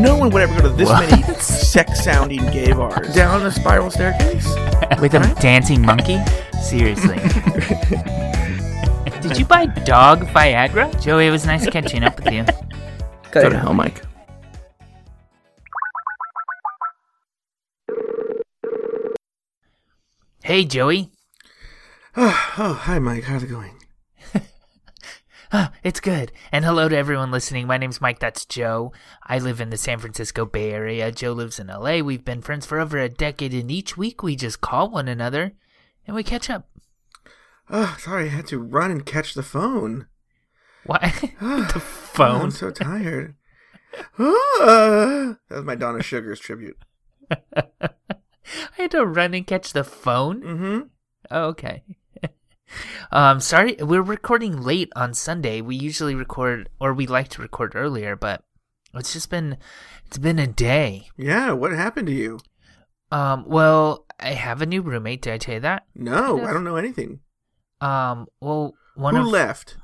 No one would ever go to this many sex-sounding gay bars. Down a spiral staircase? With a dancing monkey? Seriously. Did you buy dog Viagra? Joey, it was nice catching up with you. Go to hell, Mike. Hey, Joey. Oh, hi, Mike. How's it going? It's good. And hello to everyone listening. My name's Mike. That's Joe. I live in the San Francisco Bay Area. Joe lives in LA. We've been friends for over a decade, and each week we just call one another, and we catch up. Oh, sorry. I had to run and catch the phone. What? The phone? I'm so tired. That was my Donna Sugars tribute. I had to run and catch the phone? Mm-hmm. Oh, okay. Sorry, we're recording late on Sunday. We usually record, or we like to record earlier, but it's just been a day. Yeah, what happened to you? Well, I have a new roommate. Did I tell you that? No, I don't know anything. Well, who left?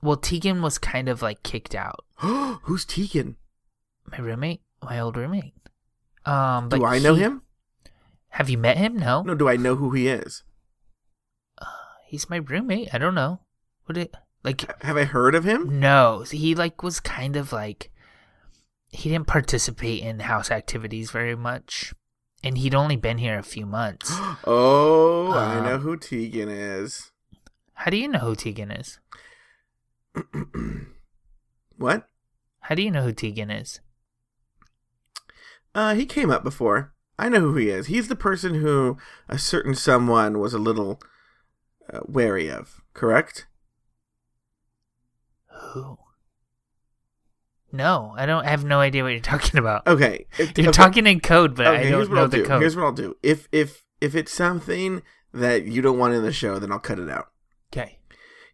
Well, Tegan was kind of like kicked out. Who's Tegan? My roommate, my old roommate. But do I know him? Have you met him? No. No, do I know who he is? He's my roommate. I don't know. Have I heard of him? No. He was kind of he didn't participate in house activities very much, and he'd only been here a few months. Oh, I know who Tegan is. How do you know who Tegan is? What? How do you know who Tegan is? He came up before. I know who he is. He's the person who a certain someone was a little... wary of, correct? Who? No, I have no idea what you're talking about. Okay. You're talking in code, but I don't know the code. Here's what I'll do. If it's something that you don't want in the show, then I'll cut it out. Okay.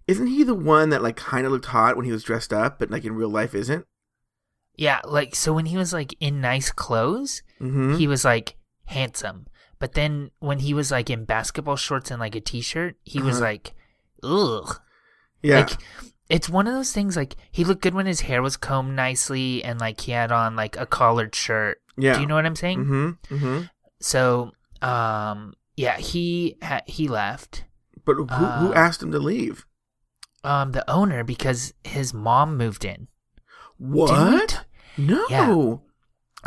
Isn't he the one that kind of looked hot when he was dressed up, but in real life isn't? Yeah, so when he was in nice clothes, mm-hmm. He was handsome. But then when he was in basketball shorts and a t-shirt, he uh-huh. was ugh. Yeah. It's one of those things he looked good when his hair was combed nicely and he had on a collared shirt. Yeah. Do you know what I'm saying? Mm-hmm. Mm-hmm. So, yeah, he left. But who asked him to leave? The owner, because his mom moved in. What? No. Yeah.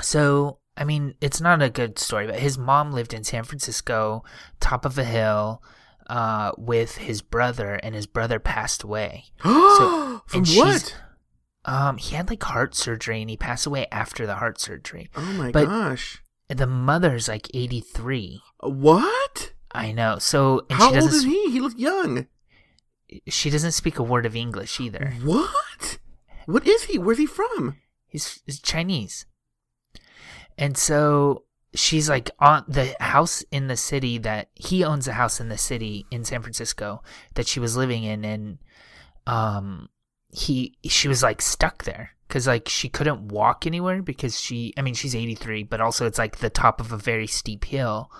So... I mean, it's not a good story, but his mom lived in San Francisco, top of a hill, with his brother, and his brother passed away. From what? He had heart surgery, and he passed away after the heart surgery. Oh my gosh! The mother's 83. What? I know. So and how she old is he? He looked young. She doesn't speak a word of English either. What? What is he? Where's he from? He's Chinese. And so she's on the house in the city that he owns, a house in the city in San Francisco that she was living in. And she was stuck there because she couldn't walk anywhere because she's 83, but also it's the top of a very steep hill.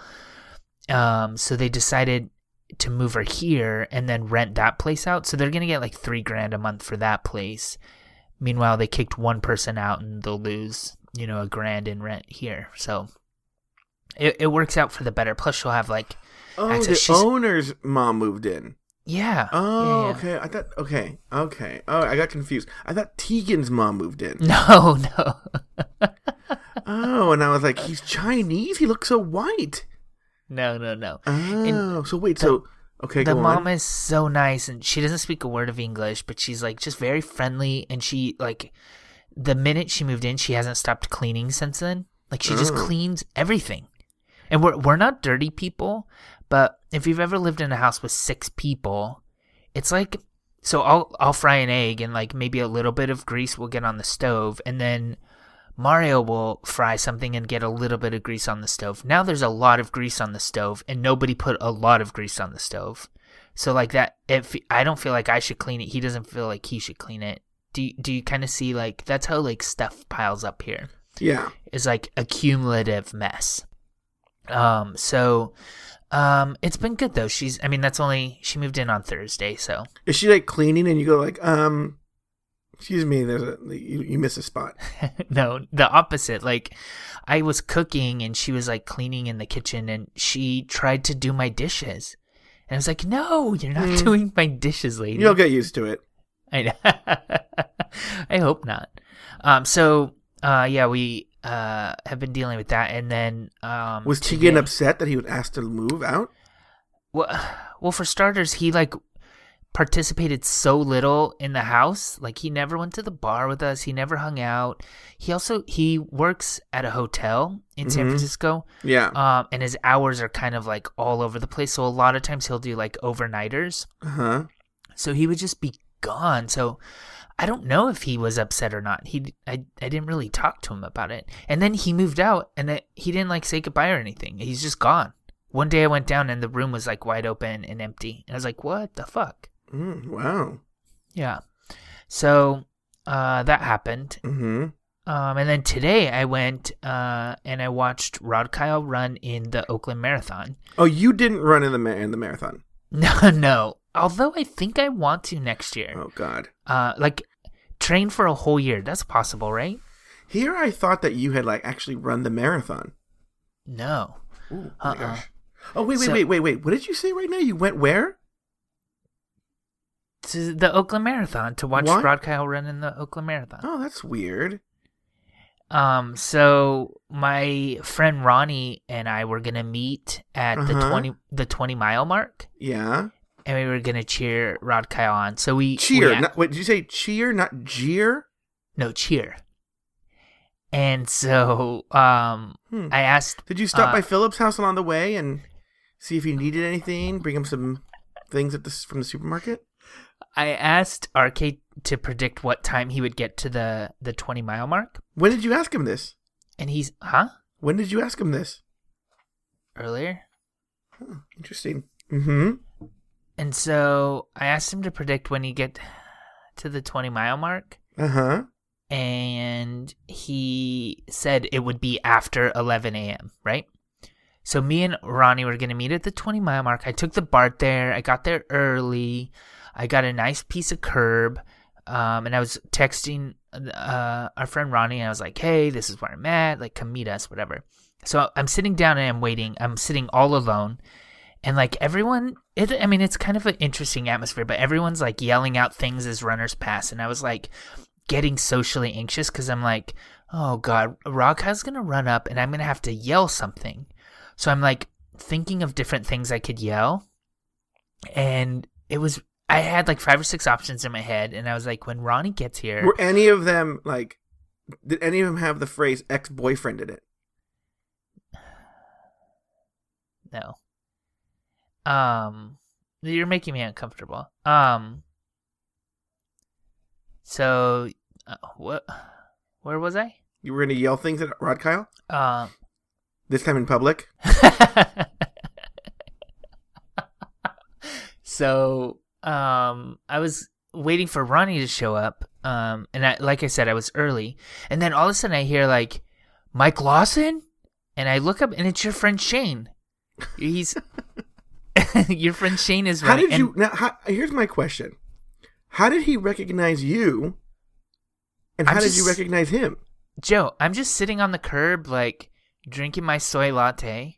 So they decided to move her here and then rent that place out. So they're going to get $3,000 a month for that place. Meanwhile, they kicked one person out and they'll lose... a $1,000 in rent here. So it works out for the better. Plus she'll have access. Owner's mom moved in. Yeah. Oh, yeah. Okay. I thought, okay. Oh, I got confused. I thought Tegan's mom moved in. No. Oh, and I was he's Chinese? He looks so white. No. Oh, so wait, okay, the mom is so nice and she doesn't speak a word of English, but she's just very friendly and she the minute she moved in, she hasn't stopped cleaning since then. She just cleans everything. And we're not dirty people, but if you've ever lived in a house with 6 people, it's so I'll fry an egg and maybe a little bit of grease will get on the stove, and then Mario will fry something and get a little bit of grease on the stove. Now there's a lot of grease on the stove, and nobody put a lot of grease on the stove. So like that, if I don't feel like I should clean it, he doesn't feel like he should clean it. Do you kind of see, like, that's how, like, stuff piles up here. Yeah. It's like a cumulative mess. It's been good though. She moved in on Thursday, so. Is she like cleaning and you go like, excuse me, there's you miss a spot. No, the opposite. Like, I was cooking and she was like cleaning in the kitchen and she tried to do my dishes. And I was like, no, you're not doing my dishes, lady. You'll get used to it. I know. I hope not. We have been dealing with that. And then was Tegan upset that he was asked to move out? Well, for starters, he like participated so little in the house. Like, he never went to the bar with us. He never hung out. He works at a hotel in San Francisco. Yeah. And his hours are kind of like all over the place. So a lot of times he'll do like overnighters. Uh-huh. So he would just be gone. So I don't know if he was upset or not. I didn't really talk to him about it. And then he moved out and he didn't like say goodbye or anything. He's just gone. One day I went down and the room was like wide open and empty. And I was like, what the fuck? Wow. Yeah. So that happened. Mm-hmm. And then today I went and I watched Rod Kyle run in the Oakland Marathon. Oh, you didn't run in the marathon? No. Although I think I want to next year. Oh, God. Like, train for a whole year. That's possible, right? Here I thought that you had, like, actually run the marathon. No. Ooh, my gosh. Oh, wait. What did you say right now? You went where? To the Oakland Marathon to watch Rod Kyle run in the Oakland Marathon. Oh, that's weird. So my friend Ronnie and I were gonna meet at the 20-mile mark. Yeah. And we were gonna cheer Rod Kyle on. So we cheer. Wait, did you say cheer, not jeer? No, cheer. And so I asked. Did you stop by Philip's house along the way and see if he needed anything? Bring him some things from the supermarket. I asked RK to predict what time he would get to the 20-mile mark. When did you ask him this? And he's, When did you ask him this? Earlier. Huh, interesting. Mm-hmm. And so I asked him to predict when he'd get to the 20-mile mark. Uh-huh. And he said it would be after 11 a.m., right? So me and Ronnie were going to meet at the 20-mile mark. I took the BART there. I got there early. I got a nice piece of curb, and I was texting our friend Ronnie, and I was like, hey, this is where I'm at, like, come meet us, whatever. So I'm sitting down and I'm waiting. I'm sitting all alone, and, like, everyone, it's kind of an interesting atmosphere, but everyone's, like, yelling out things as runners pass, and I was, like, getting socially anxious because I'm like, oh, God, Rod's going to run up, and I'm going to have to yell something. So I'm, like, thinking of different things I could yell, and I had like 5 or 6 options in my head, and I was like, when Ronnie gets here. Were any of them like, did any of them have the phrase ex-boyfriend in it? No. You're making me uncomfortable. So, where was I? You were going to yell things at Rod Kyle? This time in public? So, I was waiting for Ronnie to show up, and I was early, and then all of a sudden I hear like Mike Lawson, and I look up, and it's your friend Shane. Your friend Shane is running. Here's my question: how did he recognize you, and did you recognize him? Joe, I'm just sitting on the curb, like drinking my soy latte,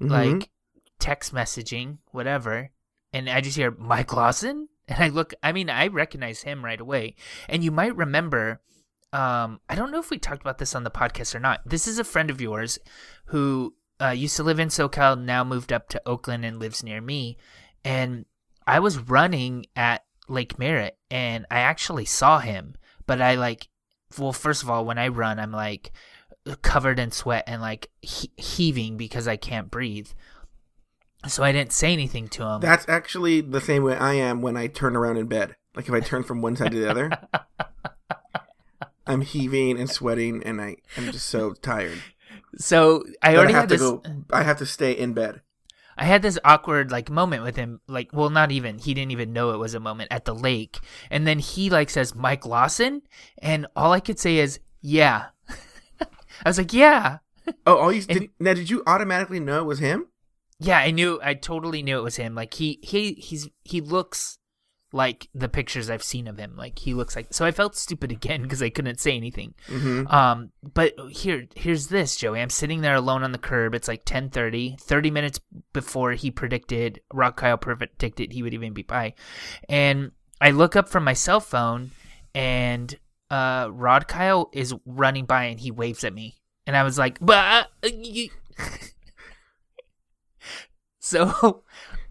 like text messaging, whatever. And I just hear Mike Lawson, and I look. I mean, I recognize him right away. And you might remember, I don't know if we talked about this on the podcast or not. This is a friend of yours who used to live in SoCal, now moved up to Oakland and lives near me. And I was running at Lake Merritt, and I actually saw him. But I first of all, when I run, I'm like covered in sweat and like heaving because I can't breathe. So I didn't say anything to him. That's actually the same way I am when I turn around in bed. Like if I turn from one side to the other. I'm heaving and sweating, and I'm just so tired. So I have to stay in bed. I had this awkward moment with him, he didn't even know it was a moment at the lake. And then he says, Mike Lawson. And all I could say is, yeah. I was like, yeah. Oh, did you automatically know it was him? Yeah, I totally knew it was him. He looks like the pictures I've seen of him. So I felt stupid again because I couldn't say anything. Mm-hmm. But here's this, Joey. I'm sitting there alone on the curb. It's 10:30, 30 minutes before Rod Kyle predicted he would even be by. And I look up from my cell phone, and Rod Kyle is running by, and he waves at me. And I was like, bah! So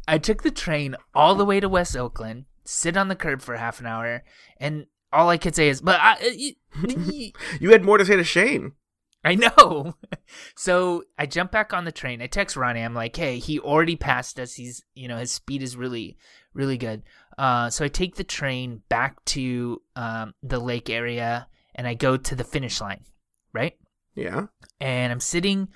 I took the train all the way to West Oakland, sit on the curb for half an hour, and all I could say is, but you had more to say to Shane. I know. So I jump back on the train. I text Ronnie. I'm like, hey, he already passed us. He's, his speed is really, really good. So I take the train back to the lake area, and I go to the finish line, right? Yeah. And I'm sitting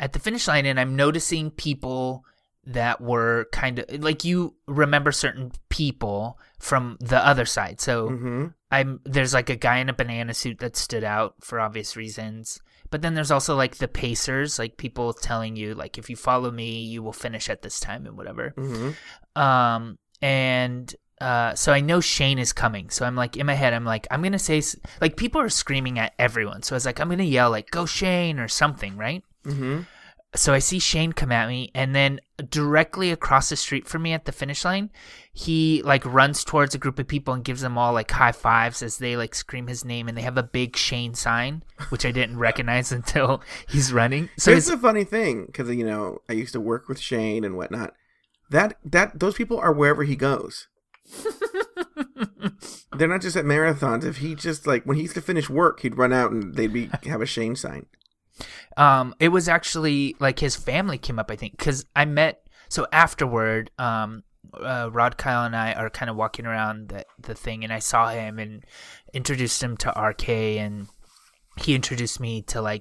at the finish line, and I'm noticing people that were kind of you remember certain people from the other side. So mm-hmm. There's a guy in a banana suit that stood out for obvious reasons. But then there's also the pacers, people telling you if you follow me, you will finish at this time and whatever. Mm-hmm. So I know Shane is coming. So I'm in my head, I'm I'm gonna say people are screaming at everyone. So I was I'm gonna yell go Shane or something, right? Mm-hmm. So I see Shane come at me, and then directly across the street from me at the finish line, he runs towards a group of people and gives them all high fives as they scream his name, and they have a big Shane sign, which I didn't recognize until he's running. So it's a funny thing because I used to work with Shane and whatnot. That those people are wherever he goes. They're not just at marathons. If he just when he used to finish work, he'd run out and they'd have a Shane sign. It was actually his family came up, I think, because I met. So afterward, Rod Kyle and I are kind of walking around the thing, and I saw him and introduced him to RK, and he introduced me to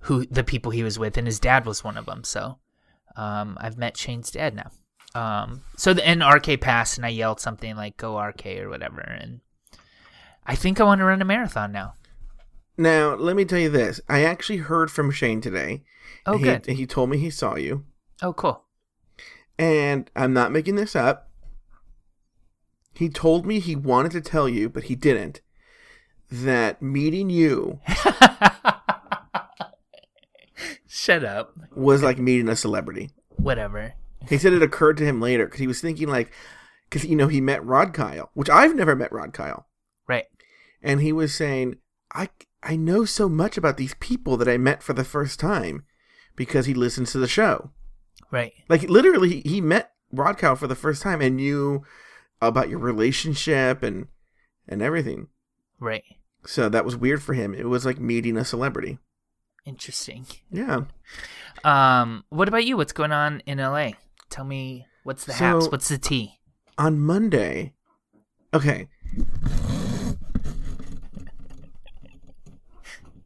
who the people he was with, and his dad was one of them. So I've met Shane's dad now. And RK passed, and I yelled something like "Go RK" or whatever, and I think I want to run a marathon now. Now, let me tell you this. I actually heard from Shane today. Oh, good. He told me he saw you. Oh, cool. And I'm not making this up. He told me he wanted to tell you, but he didn't, that meeting you... Shut up. ...was like meeting a celebrity. Whatever. He said it occurred to him later, because he was thinking because, he met Rod Kyle, which I've never met Rod Kyle. Right. And he was saying, I know so much about these people that I met for the first time because he listens to the show. Right. Literally, he met Rod Kyle for the first time and knew about your relationship and everything. Right. So that was weird for him. It was like meeting a celebrity. Interesting. Yeah. What about you? What's going on in LA? Tell me what's the haps? What's the tea? On Monday. Okay.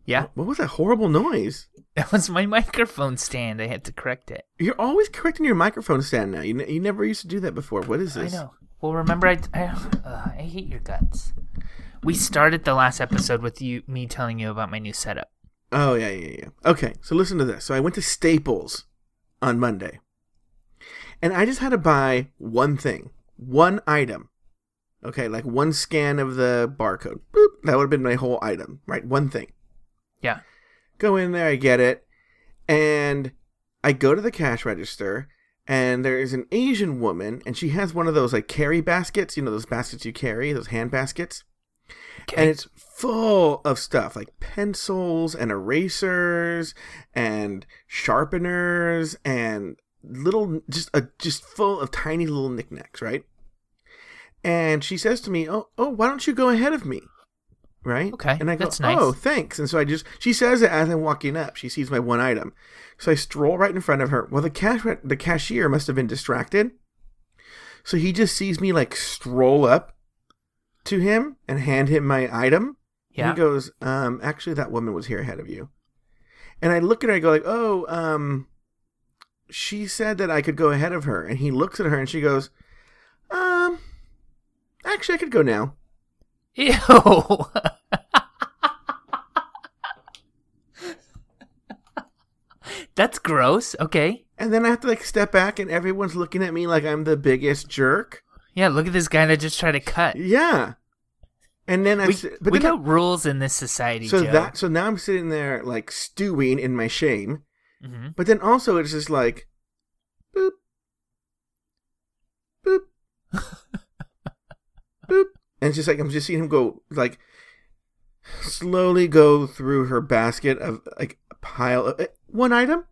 Yeah. What was that horrible noise? That was my microphone stand. I had to correct it. You're always correcting your microphone stand now. You never used to do that before. What is this? I know. Well, remember, I hate your guts. We started the last episode with me telling you about my new setup. Oh, yeah. Okay, so listen to this. So I went to Staples on Monday, and I just had to buy one thing, one item. Okay, one scan of the barcode. Boop. That would have been my whole item, right? One thing. Yeah. Go in there, I get it, and I go to the cash register, and there is an Asian woman, and she has one of those, carry baskets, those baskets you carry, those hand baskets, okay. And it's full of stuff, pencils and erasers and sharpeners and little, just full of tiny little knickknacks, right? And she says to me, oh, why don't you go ahead of me? Right? Okay. And I go, that's nice. Oh, thanks. And so she says it as I'm walking up. She sees my one item. So I stroll right in front of her. Well, the cashier must have been distracted. So he just sees me stroll up to him and hand him my item. Yeah. He goes, actually, that woman was here ahead of you. And I look at her and I go like, oh, she said that I could go ahead of her. And he looks at her and she goes, actually, I could go now. Ew. That's gross. Okay. And then I have to like step back and everyone's looking at me like I'm the biggest jerk. Yeah, look at this guy that just tried to cut. Yeah. And then we got rules in this society, so Joe. So now I'm sitting there like stewing in my shame. Mm-hmm. But then also it's just like, boop, boop, boop. And it's just like, I'm just seeing him go, like, slowly go through her basket of, like, a pile of, one item?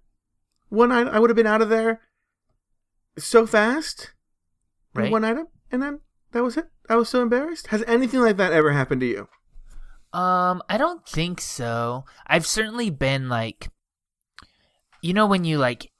One item? I would have been out of there so fast. Right. One item? And then that was it? I was so embarrassed. Has anything like that ever happened to you? I don't think so. I've certainly been, like, you know when you, like,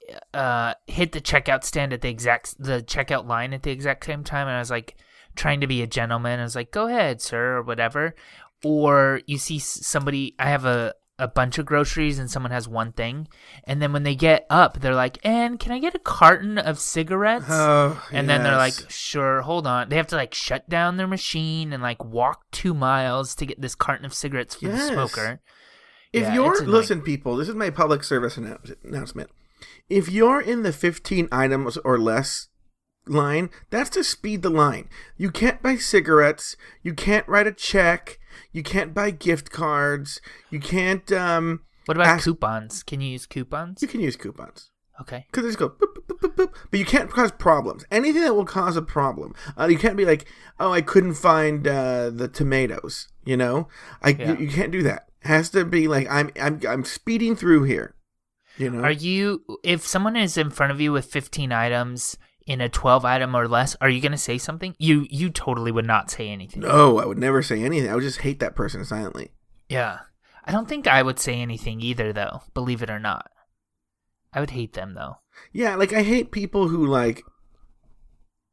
hit the checkout stand at the checkout line at the exact same time, and I was like, trying to be a gentleman. I was like, go ahead, sir, or whatever. Or you see somebody, I have a bunch of groceries and someone has one thing. And then when they get up, they're like, and can I get a carton of cigarettes? Oh, and yes. Then they're like, sure, hold on. They have to like shut down their machine and like walk 2 miles to get this carton of cigarettes for yes. the smoker. If yeah, you're, listen, people, this is my public service announcement. If you're in the 15 items or less line, that's to speed the line. You can't buy cigarettes, you can't write a check, you can't buy gift cards, you can't what about coupons? Can you use coupons? You can use coupons. Okay. Because they just go boop, boop, boop, boop. But you can't cause problems. Anything that will cause a problem. You can't be like, oh, I couldn't find the tomatoes, you know? You can't do that. It has to be like I'm speeding through here. You know? If someone is in front of you with 15 items in a 12 item or less, are you going to say something? You totally would not say anything. No, I would never say anything. I would just hate that person silently. Yeah. I don't think I would say anything either, though, believe it or not. I would hate them, though. Yeah, like, I hate people who, like,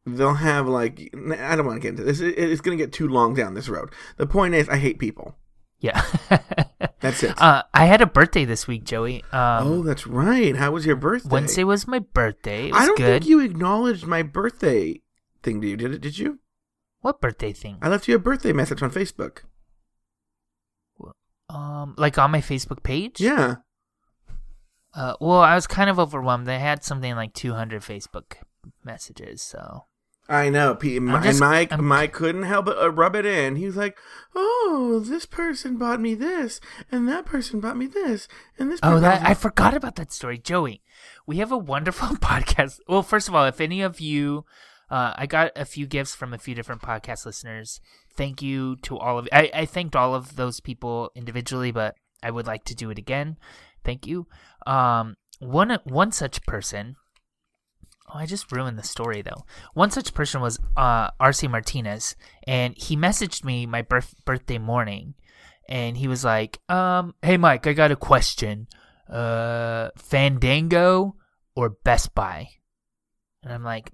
they'll have, like, I don't want to get into this. It's going to get too long down this road. The point is, I hate people. Yeah. That's it. I had a birthday this week, Joey. Oh, that's right. How was your birthday? Wednesday was my birthday. It was I don't think you acknowledged my birthday thing to you, did you? What birthday thing? I left you a birthday message on Facebook. Like on my Facebook page? Yeah. Well, I was kind of overwhelmed. I had something like 200 Facebook messages, so... I know. Mike couldn't help but rub it in. He was like, oh, this person bought me this, and that person bought me this, and this person... I forgot about that story. Joey, we have a wonderful podcast. Well, first of all, if any of you... I got a few gifts from a few different podcast listeners. Thank you to all of... I thanked all of those people individually, but I would like to do it again. Thank you. One such person... Oh, I just ruined the story, though. One such person was RC Martinez, and he messaged me my birthday morning, and he was like, hey, Mike, I got a question. Fandango or Best Buy? And I'm like,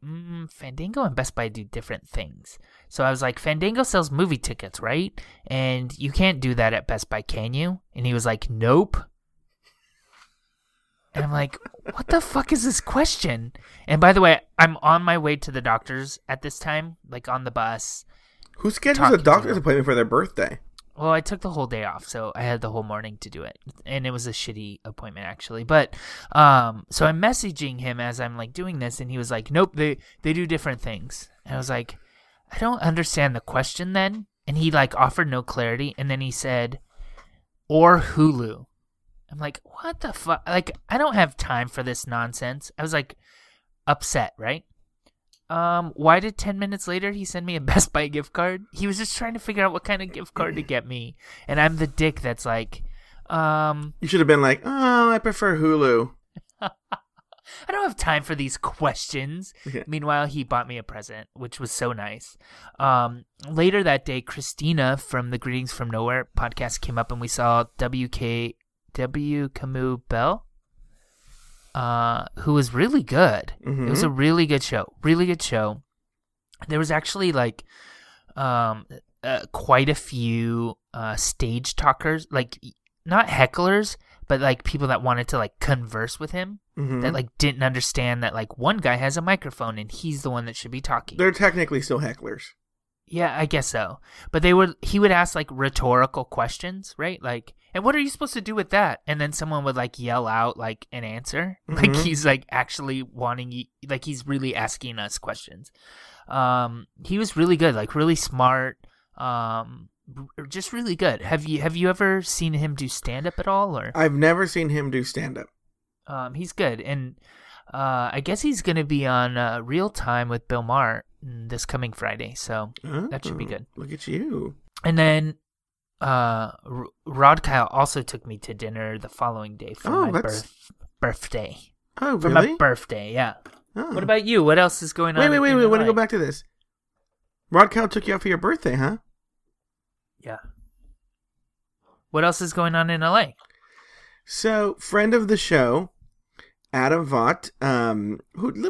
Fandango and Best Buy do different things. So I was like, Fandango sells movie tickets, right? And you can't do that at Best Buy, can you? And he was like, nope. And I'm like, what the fuck is this question? And by the way, I'm on my way to the doctor's at this time, like on the bus. Who schedules a doctor's appointment for their birthday? Well, I took the whole day off, so I had the whole morning to do it. And it was a shitty appointment, actually. But so I'm messaging him as I'm like doing this, and he was like, nope, they do different things. And I was like, I don't understand the question then. And he like offered no clarity. And then he said, or Hulu. I'm like, what the fuck? Like, I don't have time for this nonsense. I was like, upset, right? Why did 10 minutes later he send me a Best Buy gift card? He was just trying to figure out what kind of gift card to get me. And I'm the dick that's like, You should have been like, oh, I prefer Hulu. I don't have time for these questions. Yeah. Meanwhile, he bought me a present, which was so nice. Later that day, Christina from the Greetings from Nowhere podcast came up and we saw W. Kamau Bell, who was really good. Mm-hmm. It was a really good show. Really good show. There was actually like quite a few stage talkers, like not hecklers, but like people that wanted to like converse with him, mm-hmm. that like didn't understand that like one guy has a microphone and he's the one that should be talking. They're technically still hecklers. Yeah, I guess so. But he would ask like rhetorical questions, right? Like, and what are you supposed to do with that? And then someone would like yell out like an answer. Mm-hmm. Like he's like actually wanting, like he's really asking us questions. He was really good, like really smart, just really good. Have you ever seen him do stand up at all? Or I've never seen him do stand up. He's good, and I guess he's going to be on Real Time with Bill Maher this coming Friday, so that should be good. Look at you. And then Rod Kyle also took me to dinner the following day for my birthday. Oh, really? For my birthday, yeah. Oh. What about you? What else is going on? Wait. I want to go back to this. Rod Kyle took you out for your birthday, huh? Yeah. What else is going on in LA? So, friend of the show, Adam Vought. Let me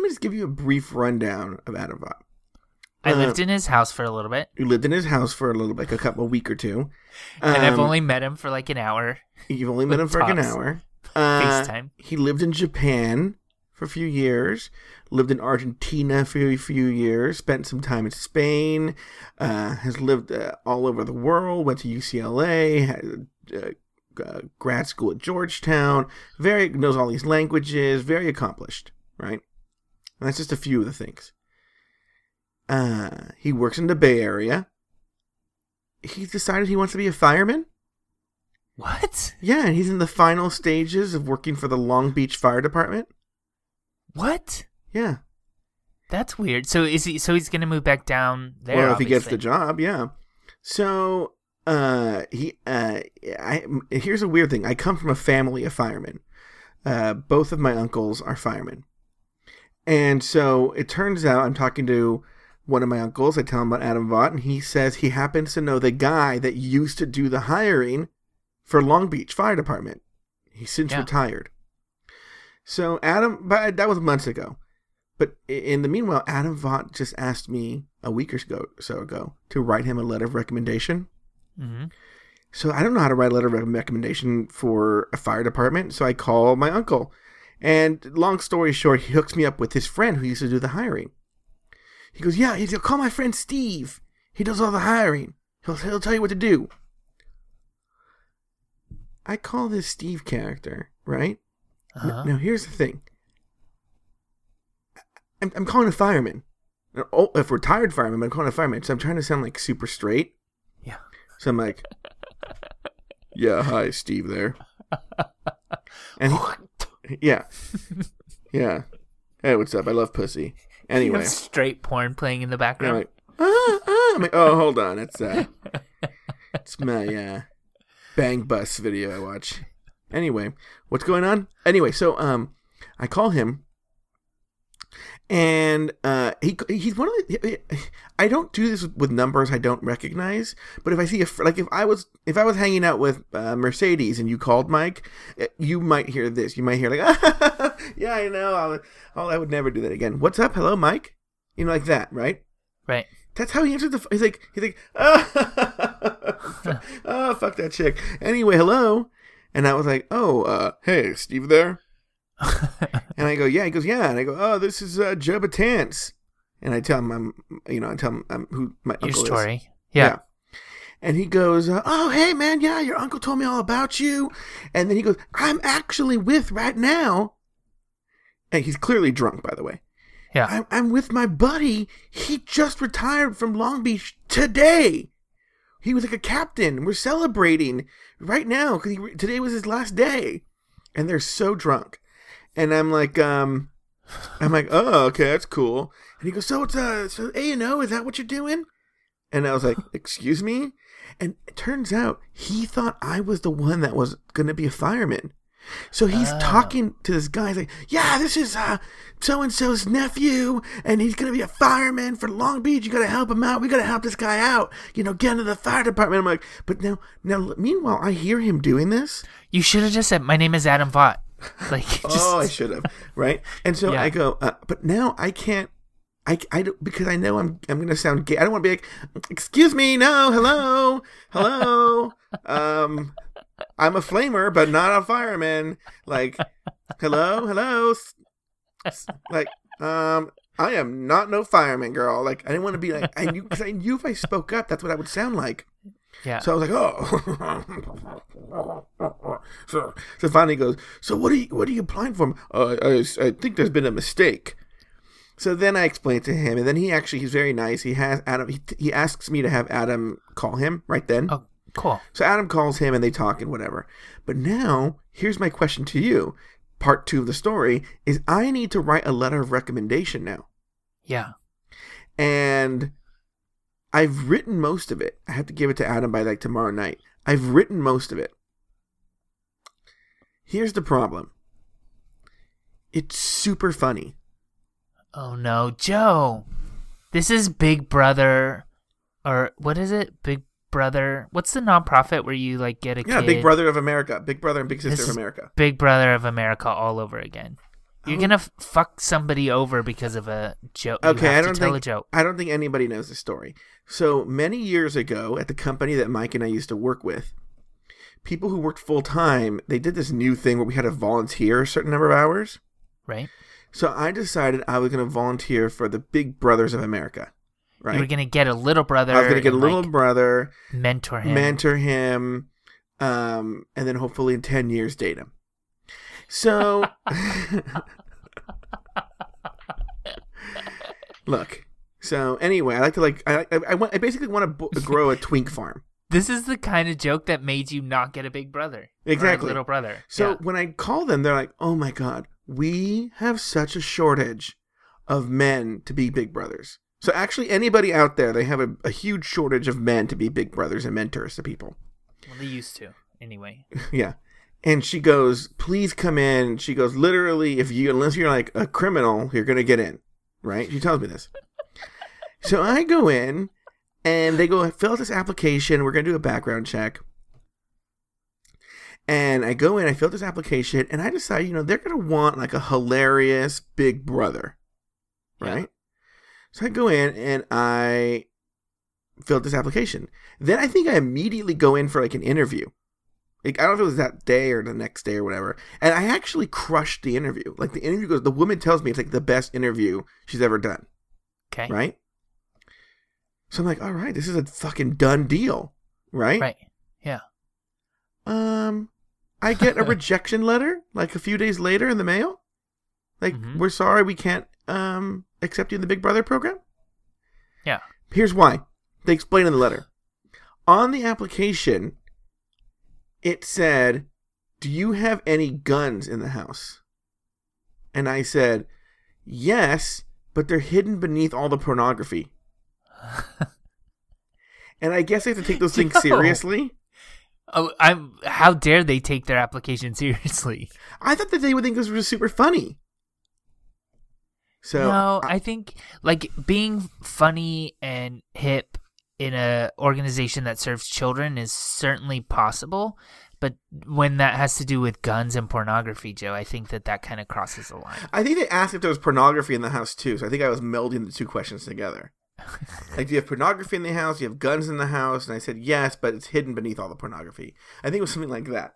just give you a brief rundown of Adam Vought. I lived in his house for a little bit. You lived in his house for a little bit, like a week or two. And I've only met him for like an hour. You've only met him for like an hour. FaceTime. He lived in Japan for a few years, lived in Argentina for a few years, spent some time in Spain, has lived all over the world, went to UCLA, had grad school at Georgetown, knows all these languages, very accomplished, right? And that's just a few of the things. He works in the Bay Area. He's decided he wants to be a fireman. What? Yeah, and he's in the final stages of working for the Long Beach Fire Department. What? Yeah. That's weird. So he's going to move back down there, well, if obviously he gets the job, yeah. So, here's a weird thing. I come from a family of firemen. Both of my uncles are firemen. And so it turns out I'm talking to one of my uncles. I tell him about Adam Vought, and he says he happens to know the guy that used to do the hiring for Long Beach Fire Department. He's since retired. So Adam, but that was months ago. But in the meanwhile, Adam Vought just asked me a week or so ago to write him a letter of recommendation. Mm-hmm. So I don't know how to write a letter of recommendation for a fire department. So I call my uncle, and long story short, he hooks me up with his friend who used to do the hiring. He goes, yeah, he'll call my friend Steve. He does all the hiring. He'll tell you what to do. I call this Steve character, right? Uh-huh. Now, here's the thing. I'm calling a fireman. A retired fireman, but I'm calling a fireman. So I'm trying to sound like super straight. Yeah. So I'm like, yeah, hi, Steve there. And yeah. Yeah. Hey, what's up? I love pussy. Anyway. You have straight porn playing in the background. And I'm like, oh, hold on. It's my Bang Bus video I watch. Anyway, what's going on? Anyway, so I call him, and he's one of the. I don't do this with numbers I don't recognize, but if I see if I was hanging out with Mercedes and you called Mike, you might hear this. You might hear like, yeah, I know. I would never do that again. What's up? Hello, Mike. You know, like that, right? Right. That's how he answered the phone. He's like, oh, fuck that chick. Anyway, hello. And I was like, oh, hey, Steve there? And I go, yeah. He goes, yeah. And I go, oh, this is Joe Batance. And I tell him, I tell him who my uncle is. Your story. Yeah. And he goes, oh, hey, man, yeah, your uncle told me all about you. And then he goes, I'm actually with right now. And he's clearly drunk, by the way. Yeah. I'm with my buddy. He just retired from Long Beach today. He was like a captain. We're celebrating right now because today was his last day, and they're so drunk. And I'm like, oh, okay, that's cool. And he goes, so it's A&O. Is that what you're doing? And I was like, excuse me. And it turns out he thought I was the one that was gonna be a fireman. So he's talking to this guy. He's like, yeah, this is so-and-so's nephew, and he's going to be a fireman for Long Beach. You got to help him out. We got to help this guy out. You know, get into the fire department. I'm like, but now, meanwhile, I hear him doing this. You should have just said, my name is Adam Vought. Like, just... Oh, I should have, right? And so I go, but now I can't I don't, because I know I'm going to sound gay. I don't want to be like, excuse me, no, hello. I'm a flamer, but not a fireman. Like, hello. Like, I am not no fireman, girl. Like, I didn't want to be like, because I knew if I spoke up, that's what I would sound like. Yeah. So I was like, oh. So finally he goes, so what are you applying for? I think there's been a mistake. So then I explained to him, and then he's very nice. He has Adam. He asks me to have Adam call him right then. Oh, cool. So Adam calls him, and they talk and whatever. But now, here's my question to you. Part 2 of the story is I need to write a letter of recommendation now. Yeah. And I've written most of it. I have to give it to Adam by like tomorrow night. I've written most of it. Here's the problem. It's super funny. Oh no, Joe! This is Big Brother, or what is it? Big Brother. What's the nonprofit where you like get a kid? Big Brother of America, Big Brother and Big Sister of America. Big Brother of America all over again. You're gonna fuck somebody over because of a joke. Okay, I don't think anybody knows the story. So many years ago, at the company that Mike and I used to work with, people who worked full time, they did this new thing where we had to volunteer a certain number of hours. Right. So I decided I was going to volunteer for the Big Brothers of America. Right? You were going to get a little brother. I was going to get a little brother. Mentor him. And then hopefully in 10 years date him. So look. So anyway, I basically want to grow a twink farm. This is the kind of joke that made you not get a big brother. Exactly. Or a little brother. So when I call them, they're like, oh my God. We have such a shortage of men to be big brothers. So actually anybody out there, they have a huge shortage of men to be big brothers and mentors to people. Well, they used to anyway. Yeah. And she goes, please come in. She goes, literally, unless you're like a criminal, you're going to get in. Right? She tells me this. So I go in and they go, fill out this application. We're going to do a background check. And I go in, I fill out this application, and I decide, they're going to want like a hilarious big brother, right? Yeah. So I go in and I fill out this application. Then I think I immediately go in for like an interview. Like, I don't know if it was that day or the next day or whatever. And I actually crushed the interview. Like the interview goes, the woman tells me it's like the best interview she's ever done. Okay. Right? So I'm like, all right, this is a fucking done deal, right? Right. Yeah. I get a rejection letter like a few days later in the mail. Like, we're sorry we can't accept you in the Big Brother program. Yeah. Here's why. They explain in the letter. On the application, it said, do you have any guns in the house? And I said, yes, but they're hidden beneath all the pornography. And I guess I have to take those things seriously. Oh, how dare they take their application seriously? I thought that they would think this was super funny. So no, I think like being funny and hip in an organization that serves children is certainly possible. But when that has to do with guns and pornography, Joe, I think that kind of crosses the line. I think they asked if there was pornography in the house too. So I think I was melding the two questions together. Like, do you have pornography in the house? Do you have guns in the house? And I said, yes, but it's hidden beneath all the pornography. I think it was something like that.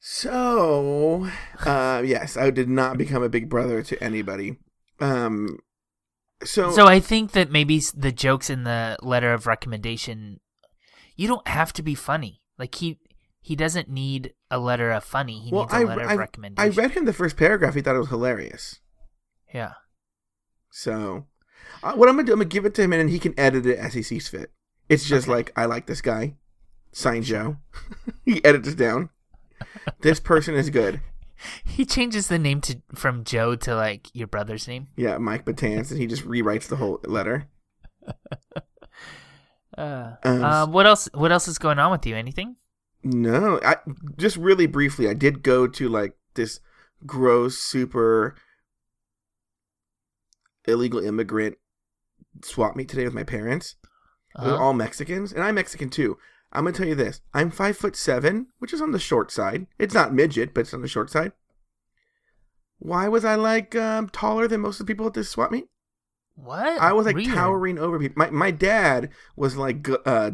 So, yes, I did not become a big brother to anybody. So I think that maybe the jokes in the letter of recommendation, you don't have to be funny. Like, he doesn't need a letter of funny. He needs a letter of recommendation. I read him the first paragraph. He thought it was hilarious. Yeah. So... what I'm going to do, I'm going to give it to him and he can edit it as he sees fit. It's just okay. Like, I like this guy. Signed Joe. He edits it down. This person is good. He changes the name from Joe to like your brother's name. Yeah, Mike Batanz, and he just rewrites the whole letter. What else is going on with you? Anything? No. Just really briefly, I did go to like this gross, super... illegal immigrant swap meet today with my parents. They're all Mexicans, and I'm Mexican too. I'm gonna tell you this: I'm 5'7", which is on the short side. It's not midget, but it's on the short side. Why was I like taller than most of the people at this swap meet? What? I was like Weird. Towering over people. My dad was like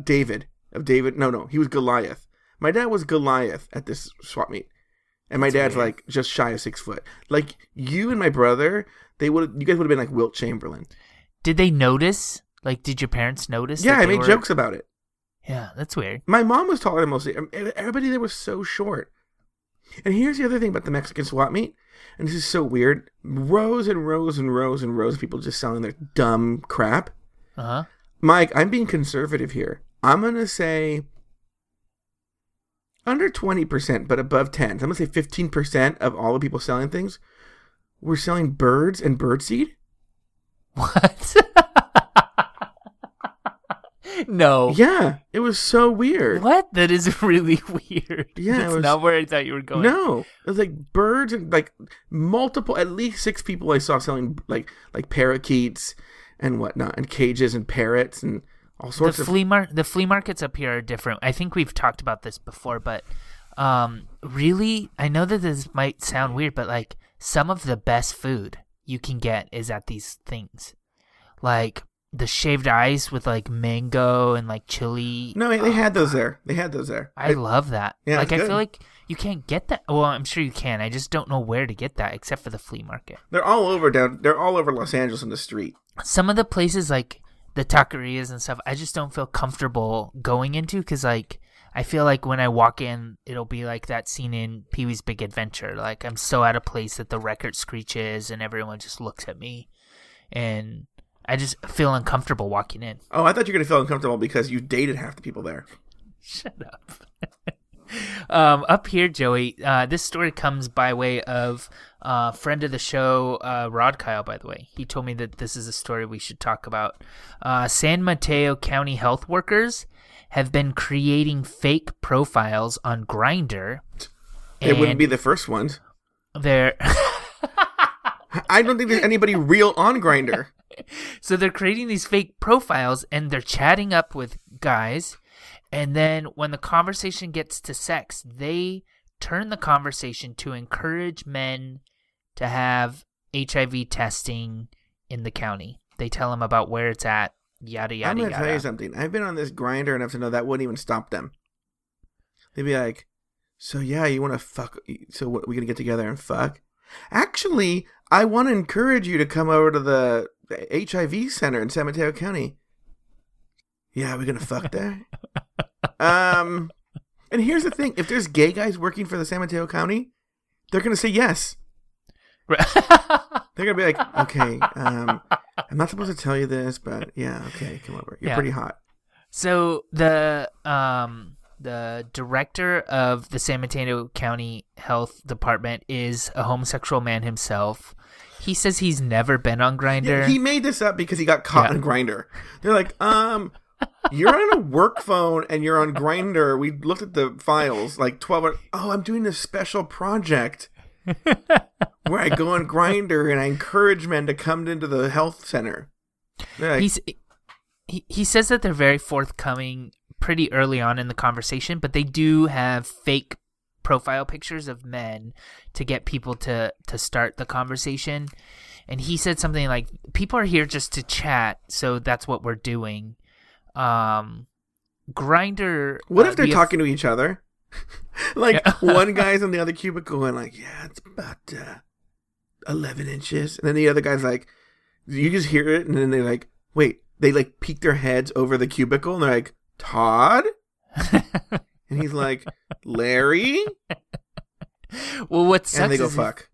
David of David. No, he was Goliath. My dad was Goliath at this swap meet, and my dad's like just shy of 6 foot. Like you and my brother, you guys would have been like Wilt Chamberlain. Did they notice? Like, did your parents notice? Yeah, I made jokes about it. Yeah, that's weird. My mom was taller than mostly everybody there was so short. And here's the other thing about the Mexican swap meet, and this is so weird. Rows and rows and rows and rows of people just selling their dumb crap. Uh-huh. Mike, I'm being conservative here. I'm going to say under 20%, but above 10. So I'm going to say 15% of all the people selling things were selling birds and birdseed. What? No. Yeah, it was so weird. What? That is really weird. Yeah, that's not where I thought you were going. No, it was like birds and like multiple, at least 6 people I saw selling like parakeets and whatnot, and cages and parrots and all sorts of. The flea markets up here are different. I think we've talked about this before, but really, I know that this might sound weird, but like some of the best food you can get is at these things, like. The shaved ice with like mango and like chili. No, they had those there. I love that. Yeah, like I feel like you can't get that. Well, I'm sure you can. I just don't know where to get that except for the flea market. They're all over Los Angeles in the street. Some of the places like the taquerias and stuff, I just don't feel comfortable going into because like I feel like when I walk in, it'll be like that scene in Pee-wee's Big Adventure. Like I'm so out of place that the record screeches and everyone just looks at me and. I just feel uncomfortable walking in. Oh, I thought you were going to feel uncomfortable because you dated half the people there. Shut up. Up here, Joey, this story comes by way of a friend of the show, Rod Kyle, by the way. He told me that this is a story we should talk about. San Mateo County health workers have been creating fake profiles on Grindr. It wouldn't be the first ones. I don't think there's anybody real on Grindr. So they're creating these fake profiles and they're chatting up with guys. And then when the conversation gets to sex, they turn the conversation to encourage men to have HIV testing in the county. They tell them about where it's at, yada, yada, yada. I'm going to tell you something. I've been on this Grindr enough to know that wouldn't even stop them. They'd be like, so yeah, you want to fuck? So what, we going to get together and fuck? Actually, I want to encourage you to come over to the HIV center in San Mateo County. Yeah, we're going to fuck there. And here's the thing. If there's gay guys working for the San Mateo County, they're going to say yes. Right. They're going to be like, okay, I'm not supposed to tell you this, but yeah, okay, come over. You're pretty hot. So the director of the San Mateo County Health Department is a homosexual man himself. He says he's never been on Grindr. Yeah, he made this up because he got caught on Grindr. They're like, you're on a work phone and you're on Grindr. We looked at the files like 12 hours. Oh, I'm doing this special project where I go on Grindr and I encourage men to come into the health center. Like, he says that they're very forthcoming pretty early on in the conversation, but they do have fake profile pictures of men to get people to start the conversation. And he said something like, people are here just to chat, so that's what we're doing. Grindr. What if they're talking to each other? Like one guy's in the other cubicle and like, yeah, it's about 11 inches. And then the other guy's like, you just hear it. And then they're like, wait, they like peek their heads over the cubicle and they're like, Todd? And he's like, Larry? Well, what sucks and they go, is fuck.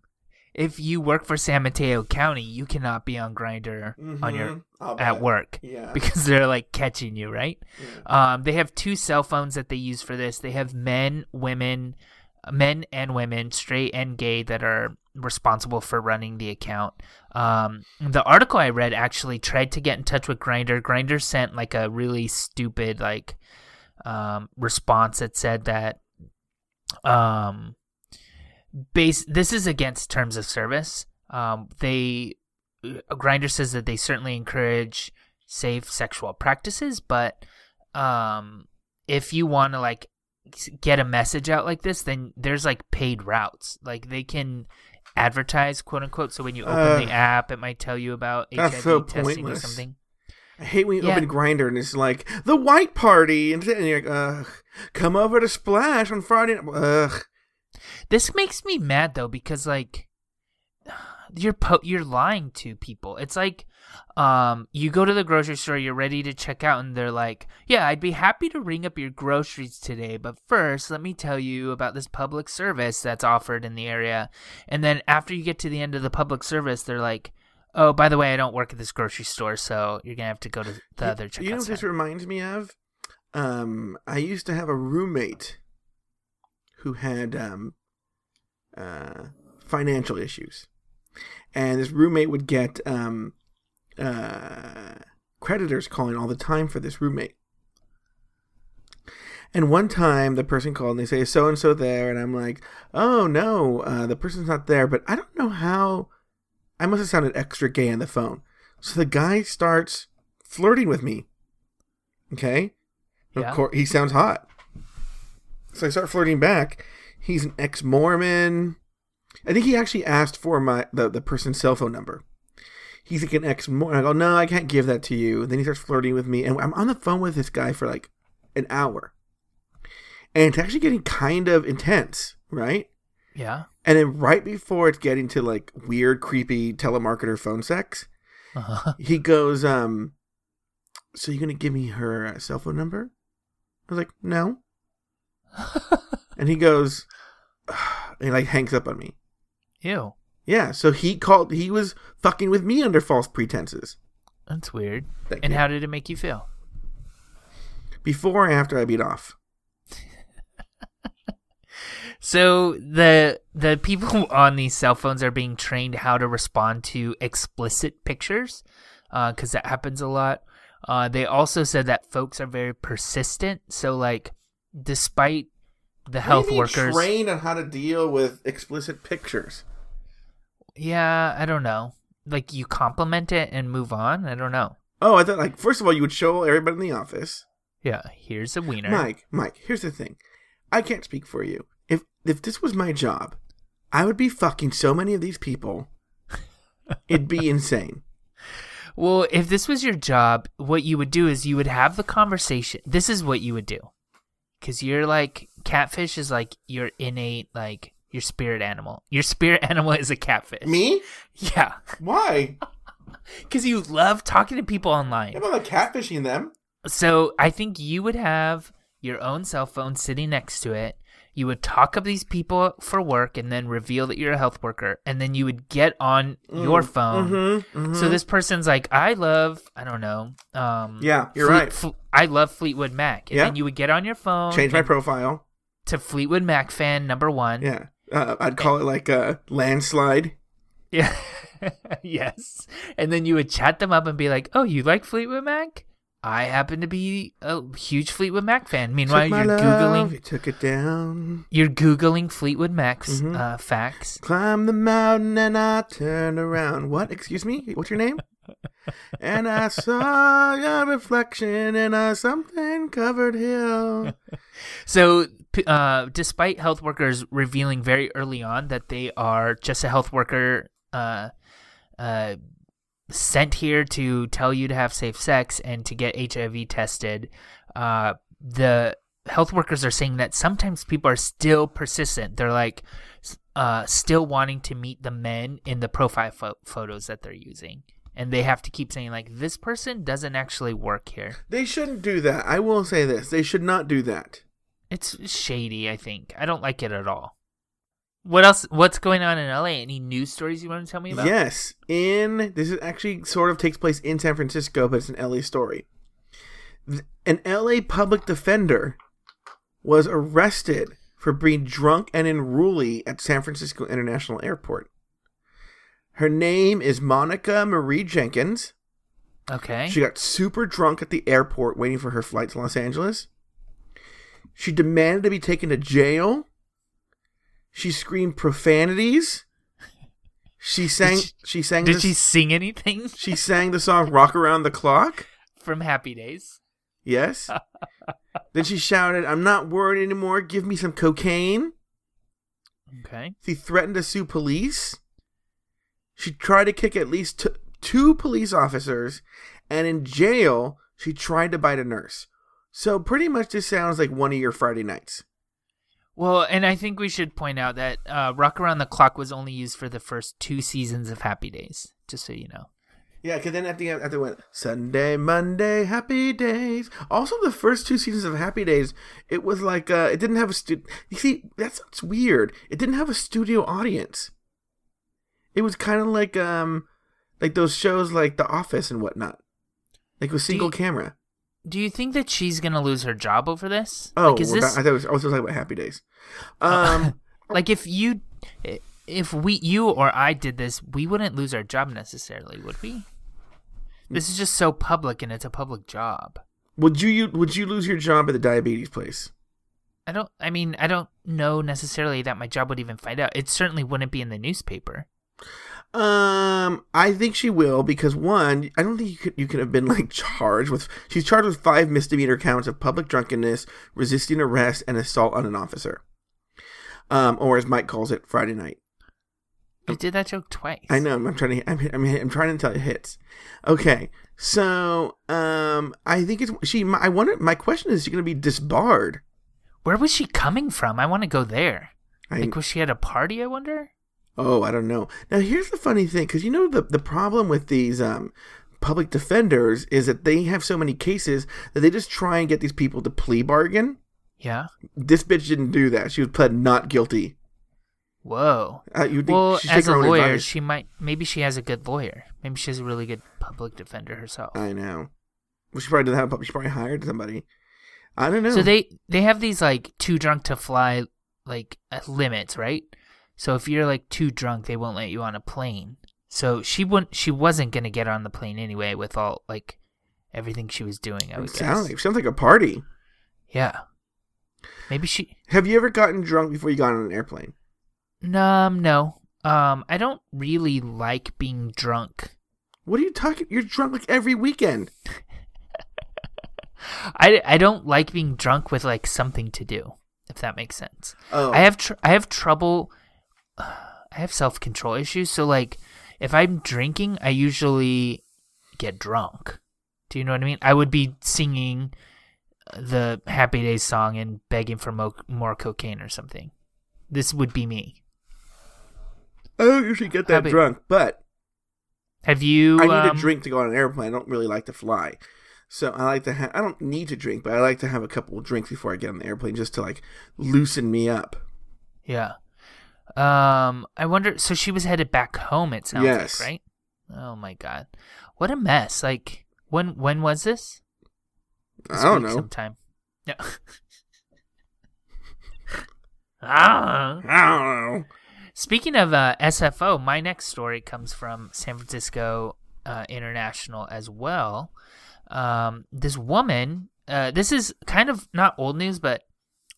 If you work for San Mateo County, you cannot be on Grindr on your at work because they're like catching you, right? Yeah. They have 2 cell phones that they use for this. They have men and women, straight and gay, that are responsible for running the account. The article I read actually tried to get in touch with Grindr. Grindr sent like a really stupid like response that said that this is against terms of service. Grindr says that they certainly encourage safe sexual practices, but if you want to like get a message out like this, then there's like paid routes. Like they can advertise, quote unquote. So when you open the app, it might tell you about HIV testing pointless. Or something. I hate when you open Grindr and it's like, the white party. And you're like, come over to Splash on Friday. Ugh. This makes me mad, though, because, like, you're lying to people. It's like you go to the grocery store, you're ready to check out, and they're like, yeah, I'd be happy to ring up your groceries today, but first let me tell you about this public service that's offered in the area. And then after you get to the end of the public service, they're like, oh, by the way, I don't work at this grocery store, so you're going to have to go to the other checkout. You know what this reminds me of? I used to have a roommate who had financial issues. And this roommate would get creditors calling all the time for this roommate. And one time the person called and they say, so-and-so there? And I'm like, oh, no, the person's not there. But I don't know how. I must have sounded extra gay on the phone. So the guy starts flirting with me. Okay? Yeah. Of course, he sounds hot. So I start flirting back. He's an ex-Mormon. I think he actually asked for the person's cell phone number. He's like an ex-Mormon. I go, no, I can't give that to you. And then he starts flirting with me. And I'm on the phone with this guy for like an hour. And it's actually getting kind of intense, right? Yeah. And then right before it's getting to, like, weird, creepy telemarketer phone sex, he goes, so you're going to give me her cell phone number? I was like, no. And he goes, and, like, hangs up on me. Ew. Yeah, so he was fucking with me under false pretenses. That's weird. Thank you. How did it make you feel? Before or after I beat off. So the people on these cell phones are being trained how to respond to explicit pictures, because that happens a lot. They also said that folks are very persistent. So, like, despite the health workers trained on how to deal with explicit pictures. Yeah, I don't know. Like, you compliment it and move on. I don't know. Oh, I thought, like, first of all, you would show everybody in the office. Yeah, here's a wiener. Mike, here's the thing. I can't speak for you. If this was my job, I would be fucking so many of these people. It'd be insane. Well, if this was your job, what you would do is you would have the conversation. This is what you would do. Because you're like, catfish is like your innate, like, your spirit animal. Your spirit animal is a catfish. Me? Yeah. Why? Because you love talking to people online. I'm not like catfishing them. So I think you would have your own cell phone sitting next to it. You would talk up these people for work and then reveal that you're a health worker. And then you would get on your phone. Mm-hmm, mm-hmm. So this person's like, I love Fleetwood Mac. And then you would get on your phone. Change my profile. To Fleetwood Mac fan number one. Yeah. I'd call it like a landslide. Yeah. Yes. And then you would chat them up and be like, oh, you like Fleetwood Mac? I happen to be a huge Fleetwood Mac fan. Meanwhile, you're Googling Fleetwood Mac's facts. Climb the mountain and I turned around. What? Excuse me? What's your name? And I saw your reflection in a something-covered hill. So, despite health workers revealing very early on that they are just a health worker, sent here to tell you to have safe sex and to get HIV tested, the health workers are saying that sometimes people are still persistent. They're like still wanting to meet the men in the profile photos that they're using. And they have to keep saying, like, this person doesn't actually work here. They shouldn't do that. I will say this. They should not do that. It's shady, I think. I don't like it at all. What else? What's going on in LA? Any news stories you want to tell me about? Yes. This is actually sort of takes place in San Francisco, but it's an LA story. An LA public defender was arrested for being drunk and unruly at San Francisco International Airport. Her name is Monica Marie Jenkins. Okay. She got super drunk at the airport waiting for her flight to Los Angeles. She demanded to be taken to jail. She screamed profanities. She sang. Did she sing anything? She sang the song "Rock Around the Clock" from Happy Days. Yes. Then she shouted, "I'm not worried anymore. Give me some cocaine." Okay. She threatened to sue police. she tried to kick at least two police officers, and in jail, she tried to bite a nurse. So pretty much this sounds like one of your Friday nights. Well, and I think we should point out that Rock Around the Clock was only used for the first two seasons of Happy Days, just so you know. Yeah, because then after went Sunday, Monday, Happy Days. Also, the first two seasons of Happy Days, it was like it didn't have a You see, that's weird. It didn't have a studio audience. It was kind of like those shows like The Office and whatnot, like with single camera. Do you think that she's gonna lose her job over this? Oh, like, I was talking about Happy Days. Like if you or I did this, we wouldn't lose our job necessarily, would we? This is just so public, and it's a public job. Would you lose your job at the diabetes place? I don't know necessarily that my job would even find out. It certainly wouldn't be in the newspaper. I think she will, because one, I don't think you could have been she's charged with 5 misdemeanor counts of public drunkenness, resisting arrest, and assault on an officer. Or as Mike calls it, Friday night. You did that joke twice. I know. I'm trying to tell you hits. Okay, so I think it's she. I wonder. My question is she going to be disbarred? Where was she coming from? I want to go there. Was she at a party? I wonder. Oh, I don't know. Now here's the funny thing, because you know the problem with these public defenders is that they have so many cases that they just try and get these people to plea bargain. Yeah. This bitch didn't do that. She was pled not guilty. Whoa. As a lawyer, advice. Maybe she has a good lawyer. Maybe she has a really good public defender herself. I know. Well, she probably didn't have a public. She probably hired somebody. I don't know. So they have these like too drunk to fly like limits, right? So if you're like too drunk, they won't let you on a plane. So she wasn't gonna get on the plane anyway with all like everything she was doing. I would guess. Sounds like a party. Yeah. Maybe she. Have you ever gotten drunk before you got on an airplane? No. I don't really like being drunk. What are you talking? You're drunk like every weekend. I don't like being drunk with like something to do, if that makes sense. Oh. I have trouble. I have self-control issues, so like if I'm drinking, I usually get drunk. Do you know what I mean? I would be singing the Happy Days song and begging for more cocaine or something. This would be me. I don't usually get that drunk, but have you? I need a drink to go on an airplane. I don't really like to fly, so I like to have. I don't need to drink, but I like to have a couple of drinks before I get on the airplane just to like loosen me up. Yeah. I wonder. So she was headed back home. It sounds like, right? Oh my god, what a mess! Like when was this? I don't know. Sometime. No. I don't know. Speaking of SFO, my next story comes from San Francisco International as well. This woman, this is kind of not old news, but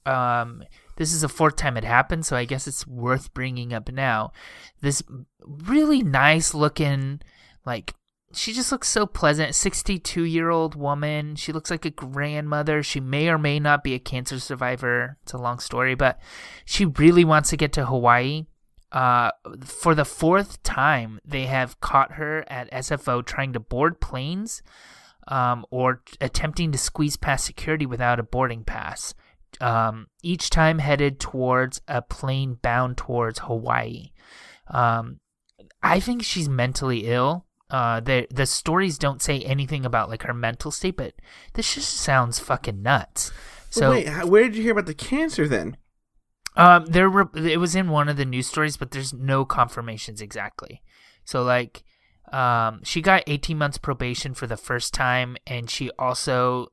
this is the 4th time it happened, so I guess it's worth bringing up now. This really nice looking, like, she just looks so pleasant. 62-year-old woman. She looks like a grandmother. She may or may not be a cancer survivor. It's a long story, but she really wants to get to Hawaii. For the 4th time, they have caught her at SFO trying to board planes or attempting to squeeze past security without a boarding pass, each time headed towards a plane bound towards Hawaii. I think she's mentally ill. The stories don't say anything about like her mental state, but this just sounds fucking nuts. So wait, where did you hear about the cancer then? It was in one of the news stories, but there's no confirmations exactly. So like, she got 18 months probation for the first time, and she also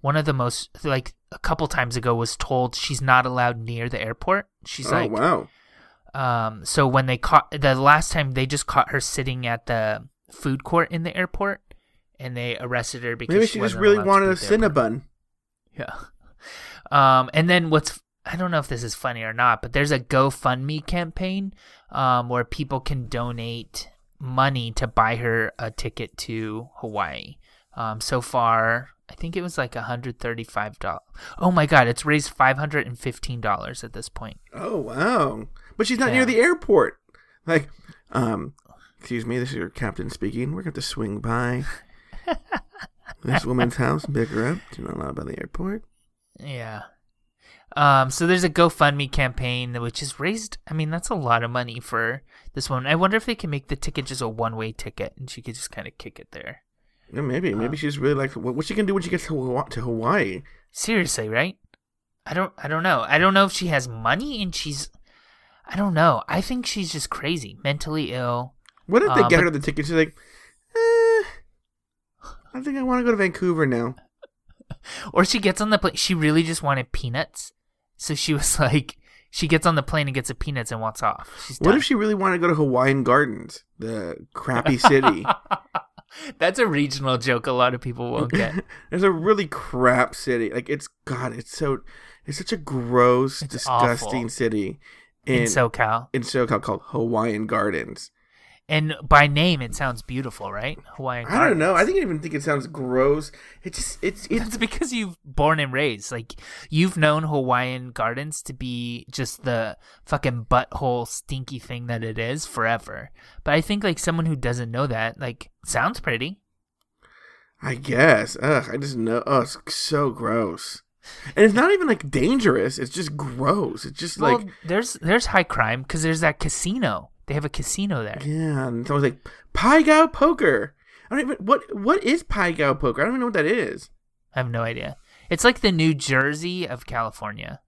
one of the most like a couple times ago was told she's not allowed near the airport. She's wow. So when they caught the last time, they just caught her sitting at the food court in the airport, and they arrested her because she just really wanted a Cinnabon. Yeah. And then I don't know if this is funny or not, but there's a GoFundMe campaign, where people can donate money to buy her a ticket to Hawaii. So far, I think it was like $135. Oh my God, it's raised $515 at this point. Oh wow. But she's not near the airport. Like, Excuse me, this is your captain speaking. We're going to have to swing by this woman's house and pick her up. Do you know a lot about the airport? Yeah. So there's a GoFundMe campaign which has raised, I mean, that's a lot of money for this woman. I wonder if they can make the ticket just a one-way ticket and she could just kind of kick it there. Yeah, maybe. Maybe she's really like, what's she going to do when she gets to Hawaii? Seriously, right? I don't know. I don't know if she has money and she's, I don't know. I think she's just crazy, mentally ill. What if they get her the ticket? She's like, I think I want to go to Vancouver now. Or she gets on the plane. She really just wanted peanuts. So she was like, she gets on the plane and gets the peanuts and walks off. She's done. What if she really wanted to go to Hawaiian Gardens, the crappy city? That's a regional joke a lot of people won't get. There's a really crap city. Like, it's, God, it's such a gross, disgusting city. In SoCal called Hawaiian Gardens. And by name, it sounds beautiful, right? Hawaiian Gardens. I don't know. I didn't even think it sounds gross. It's because you've born and raised. Like, you've known Hawaiian Gardens to be just the fucking butthole stinky thing that it is forever. But I think, like, someone who doesn't know that, like, sounds pretty. I guess. Ugh, I just know. Oh, it's so gross. And it's not even, like, dangerous. It's just gross. It's just, like... Well, there's high crime because there's that casino. They have a casino there. Yeah, and someone's like, Paigao Poker. I don't even... What is Paigao Poker? I don't even know what that is. I have no idea. It's like the New Jersey of California.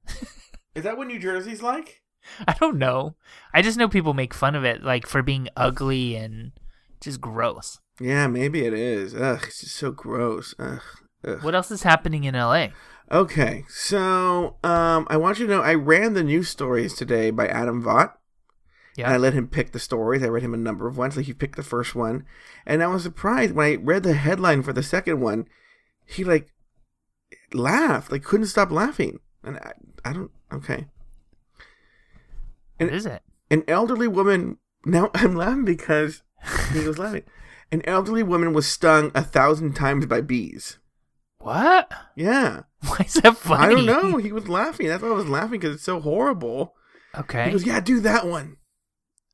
Is that what New Jersey's like? I don't know. I just know people make fun of it, like, for being ugly and just gross. Yeah, maybe it is. Ugh, it's just so gross. Ugh. What else is happening in L.A.? Okay, so I want you to know I ran the news stories today by Adam Vought. Yeah. And I let him pick the stories. I read him a number of ones. Like, he picked the first one. And I was surprised when I read the headline for the second one, he, like, laughed. Like, couldn't stop laughing. And I don't... Okay. What is it? An elderly woman... Now I'm laughing because he was laughing. An elderly woman was stung 1,000 times by bees. What? Yeah. Why is that funny? I don't know. He was laughing. That's why I was laughing, because it's so horrible. Okay. He goes, yeah, do that one.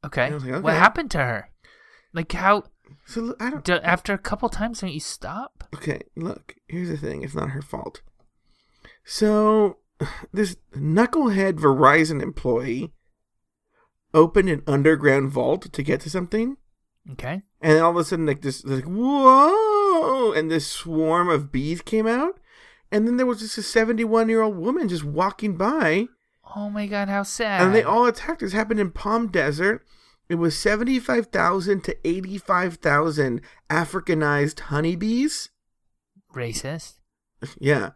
Okay. And I was like, okay. What happened to her? Like, how? So I don't. After a couple times, don't you stop? Okay. Look, here's the thing. It's not her fault. So this knucklehead Verizon employee opened an underground vault to get to something. Okay. And then all of a sudden, like this, like, whoa! And this swarm of bees came out. And then there was just a 71-year-old woman just walking by. Oh my God, how sad. And they all attacked. This happened in Palm Desert. It was 75,000 to 85,000 Africanized honeybees. Racist. Yeah.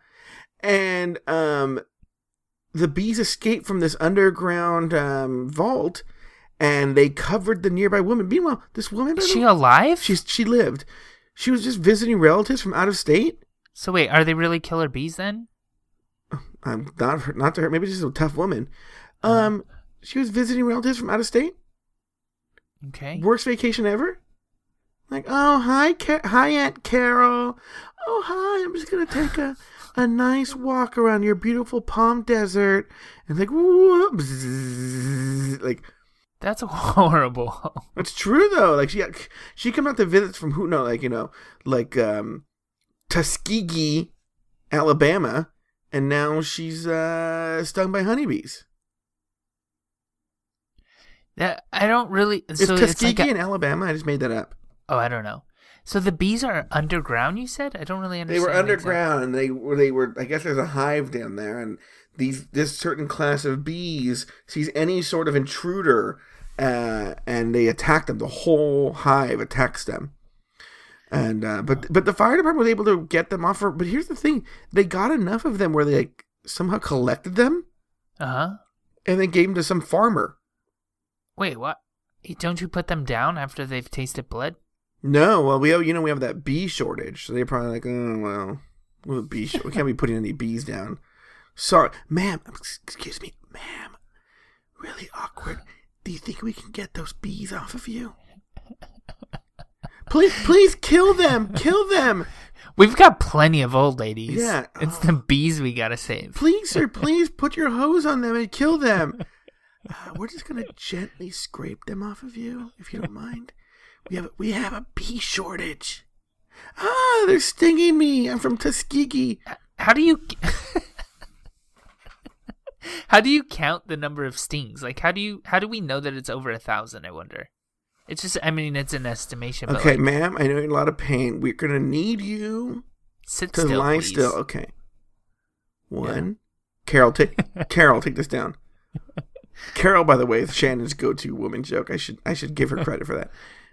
And the bees escaped from this underground vault, and they covered the nearby woman. Meanwhile, this woman... Is she alive? She lived. She was just visiting relatives from out of state. So wait, are they really killer bees then? I'm not to her. Maybe she's a tough woman. She was visiting relatives from out of state. Okay. Worst vacation ever. Like, oh hi Aunt Carol. Oh hi, I'm just gonna take a nice walk around your beautiful Palm Desert. And like, whoop, like. That's horrible. It's true though. Like she come out to visits from Tuskegee, Alabama. And now she's stung by honeybees. That I don't really... It's so Tuskegee in Alabama. I just made that up. Oh, I don't know. So the bees are underground, you said? I don't really understand. They were underground, and they were. I guess there's a hive down there, and this certain class of bees sees any sort of intruder, and they attack them. The whole hive attacks them. And but the fire department was able to get them off. But here's the thing: they got enough of them where they like, somehow collected them, and then gave them to some farmer. Wait, what? Don't you put them down after they've tasted blood? No. Well, we have that bee shortage, so they're probably like, oh well, we can't be putting any bees down. Sorry, ma'am. Excuse me, ma'am. Really awkward. Do you think we can get those bees off of you? Please kill them. We've got plenty of old ladies. Yeah. It's the bees we got to save. Please, sir, put your hose on them and kill them. We're just going to gently scrape them off of you, if you don't mind. We have a bee shortage. Ah, they're stinging me. I'm from Tuskegee. How do you count the number of stings? Like, how do we know that it's over 1,000? I wonder. It's just, I mean, it's an estimation. Okay, like, ma'am, I know you're in a lot of pain. We're gonna need you to lie still. Okay. One, yeah. Carol, take this down. Carol, by the way, is Shannon's go-to woman joke. I should give her credit for that.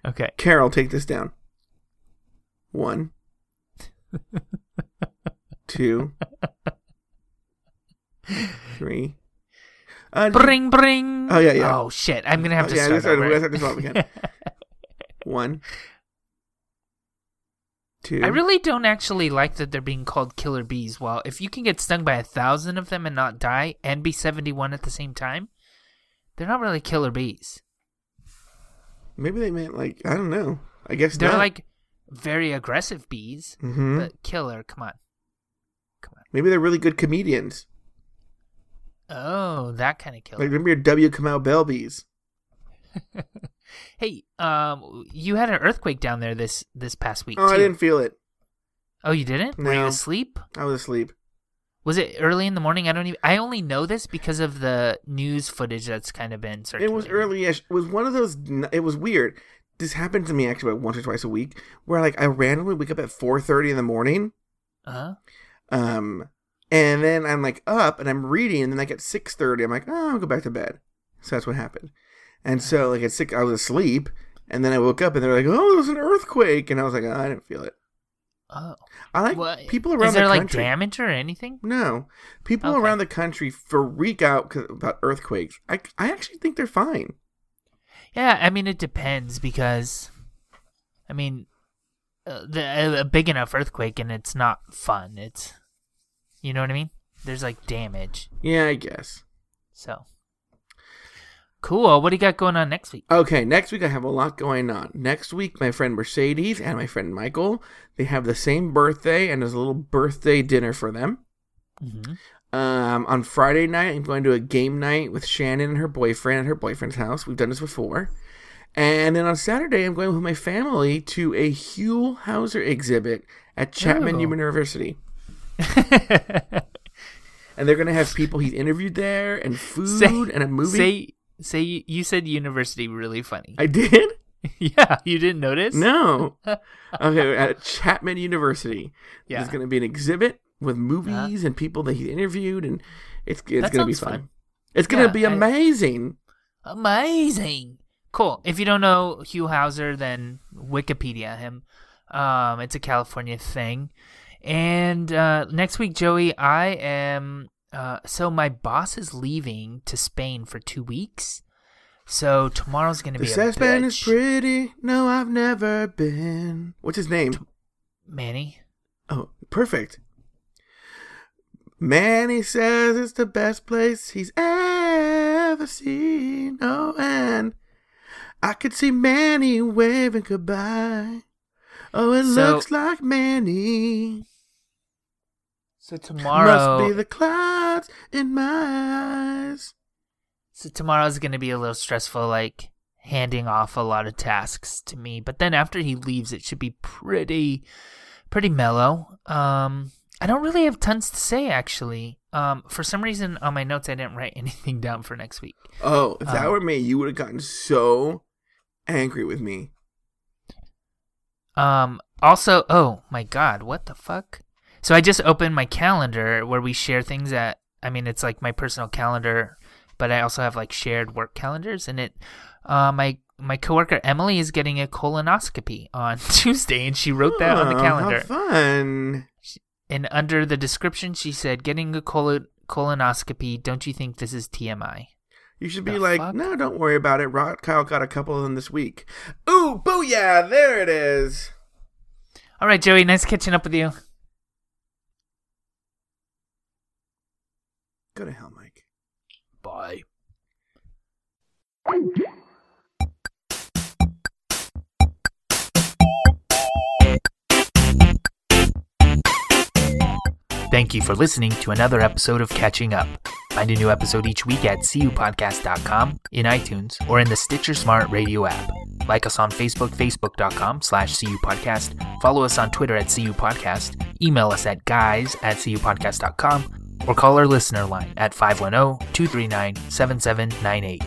Okay. Carol, take this down. 1, 2, 3. Bring. Oh, yeah. Oh, shit. I'm going to have to start over. Yeah, I'm going to start again. 1, 2. I really don't actually like that they're being called killer bees. Well, if you can get stung by 1,000 of them and not die and be 71 at the same time, they're not really killer bees. Maybe they meant, like, I don't know. I guess they're not. Like, very aggressive bees, but killer, come on. Maybe they're really good comedians. Oh, that kind of killer. Like, remember your W. Kamau Bell bees. Hey, you had an earthquake down there this past week, too. I didn't feel it. Oh, you didn't? No. Were you asleep? I was asleep. Was it early in the morning? I only know this because of the news footage that's kind of been circulating. It was early-ish. It was one of those... It was weird. This happens to me actually about once or twice a week, where like I randomly wake up at 4:30 in the morning, and then I'm like up and I'm reading, and then like at 6:30 I'm like, I'll go back to bed. So that's what happened. And so like at 6 I was asleep, and then I woke up and they're like, oh, there was an earthquake, and I was like, oh, I didn't feel it. Oh, I like well, people around. Is there the country, like damage or anything? No, people around the country freak out about earthquakes. I actually think they're fine. Yeah, I mean, it depends because, I mean, a big enough earthquake and it's not fun. It's, you know what I mean? There's like damage. Yeah, I guess. So, cool. What do you got going on next week? Okay, next week I have a lot going on. Next week, my friend Mercedes and my friend Michael, they have the same birthday and there's a little birthday dinner for them. Mm-hmm. On Friday night, I'm going to a game night with Shannon and her boyfriend at her boyfriend's house. We've done this before. And then on Saturday, I'm going with my family to a Huell Howser exhibit at Chapman University. And they're going to have people he's interviewed there and food and a movie. Say you said university really funny. I did? Yeah. You didn't notice? No. Okay. At Chapman University. Yeah. There's going to be an exhibit with movies and people that he interviewed, and it's gonna be fun. It's gonna be amazing. Amazing, cool. If you don't know Huell Howser, then Wikipedia him. It's a California thing. And next week, Joey, I am. So my boss is leaving to Spain for 2 weeks. So tomorrow's gonna be. Spain is pretty. No, I've never been. What's his name? Manny. Oh, perfect. Manny says it's the best place he's ever seen. Oh, and I could see Manny waving goodbye. Oh, looks like Manny. So tomorrow... Must be the clouds in my eyes. So tomorrow's going to be a little stressful, like handing off a lot of tasks to me. But then after he leaves, it should be pretty mellow. I don't really have tons to say, actually. For some reason, on my notes, I didn't write anything down for next week. Oh, if that were me, you would have gotten so angry with me. Also, oh, my God, what the fuck? So I just opened my calendar where we share things that, I mean, it's like my personal calendar, but I also have like shared work calendars. And it, my coworker Emily is getting a colonoscopy on Tuesday, and she wrote that on the calendar. How fun. And under the description, she said, getting a colonoscopy, don't you think this is TMI? You should be like, fuck? No, don't worry about it. Rod Kyle got a couple of them this week. Ooh, booyah, there it is. All right, Joey, nice catching up with you. Go to hell, Mike. Bye. Thank you for listening to another episode of Catching Up. Find a new episode each week at cupodcast.com, in iTunes, or in the Stitcher Smart Radio app. Like us on Facebook, facebook.com/cupodcast. Follow us on Twitter at cupodcast. Email us at guys@cupodcast.com, or call our listener line at 510-239-7798.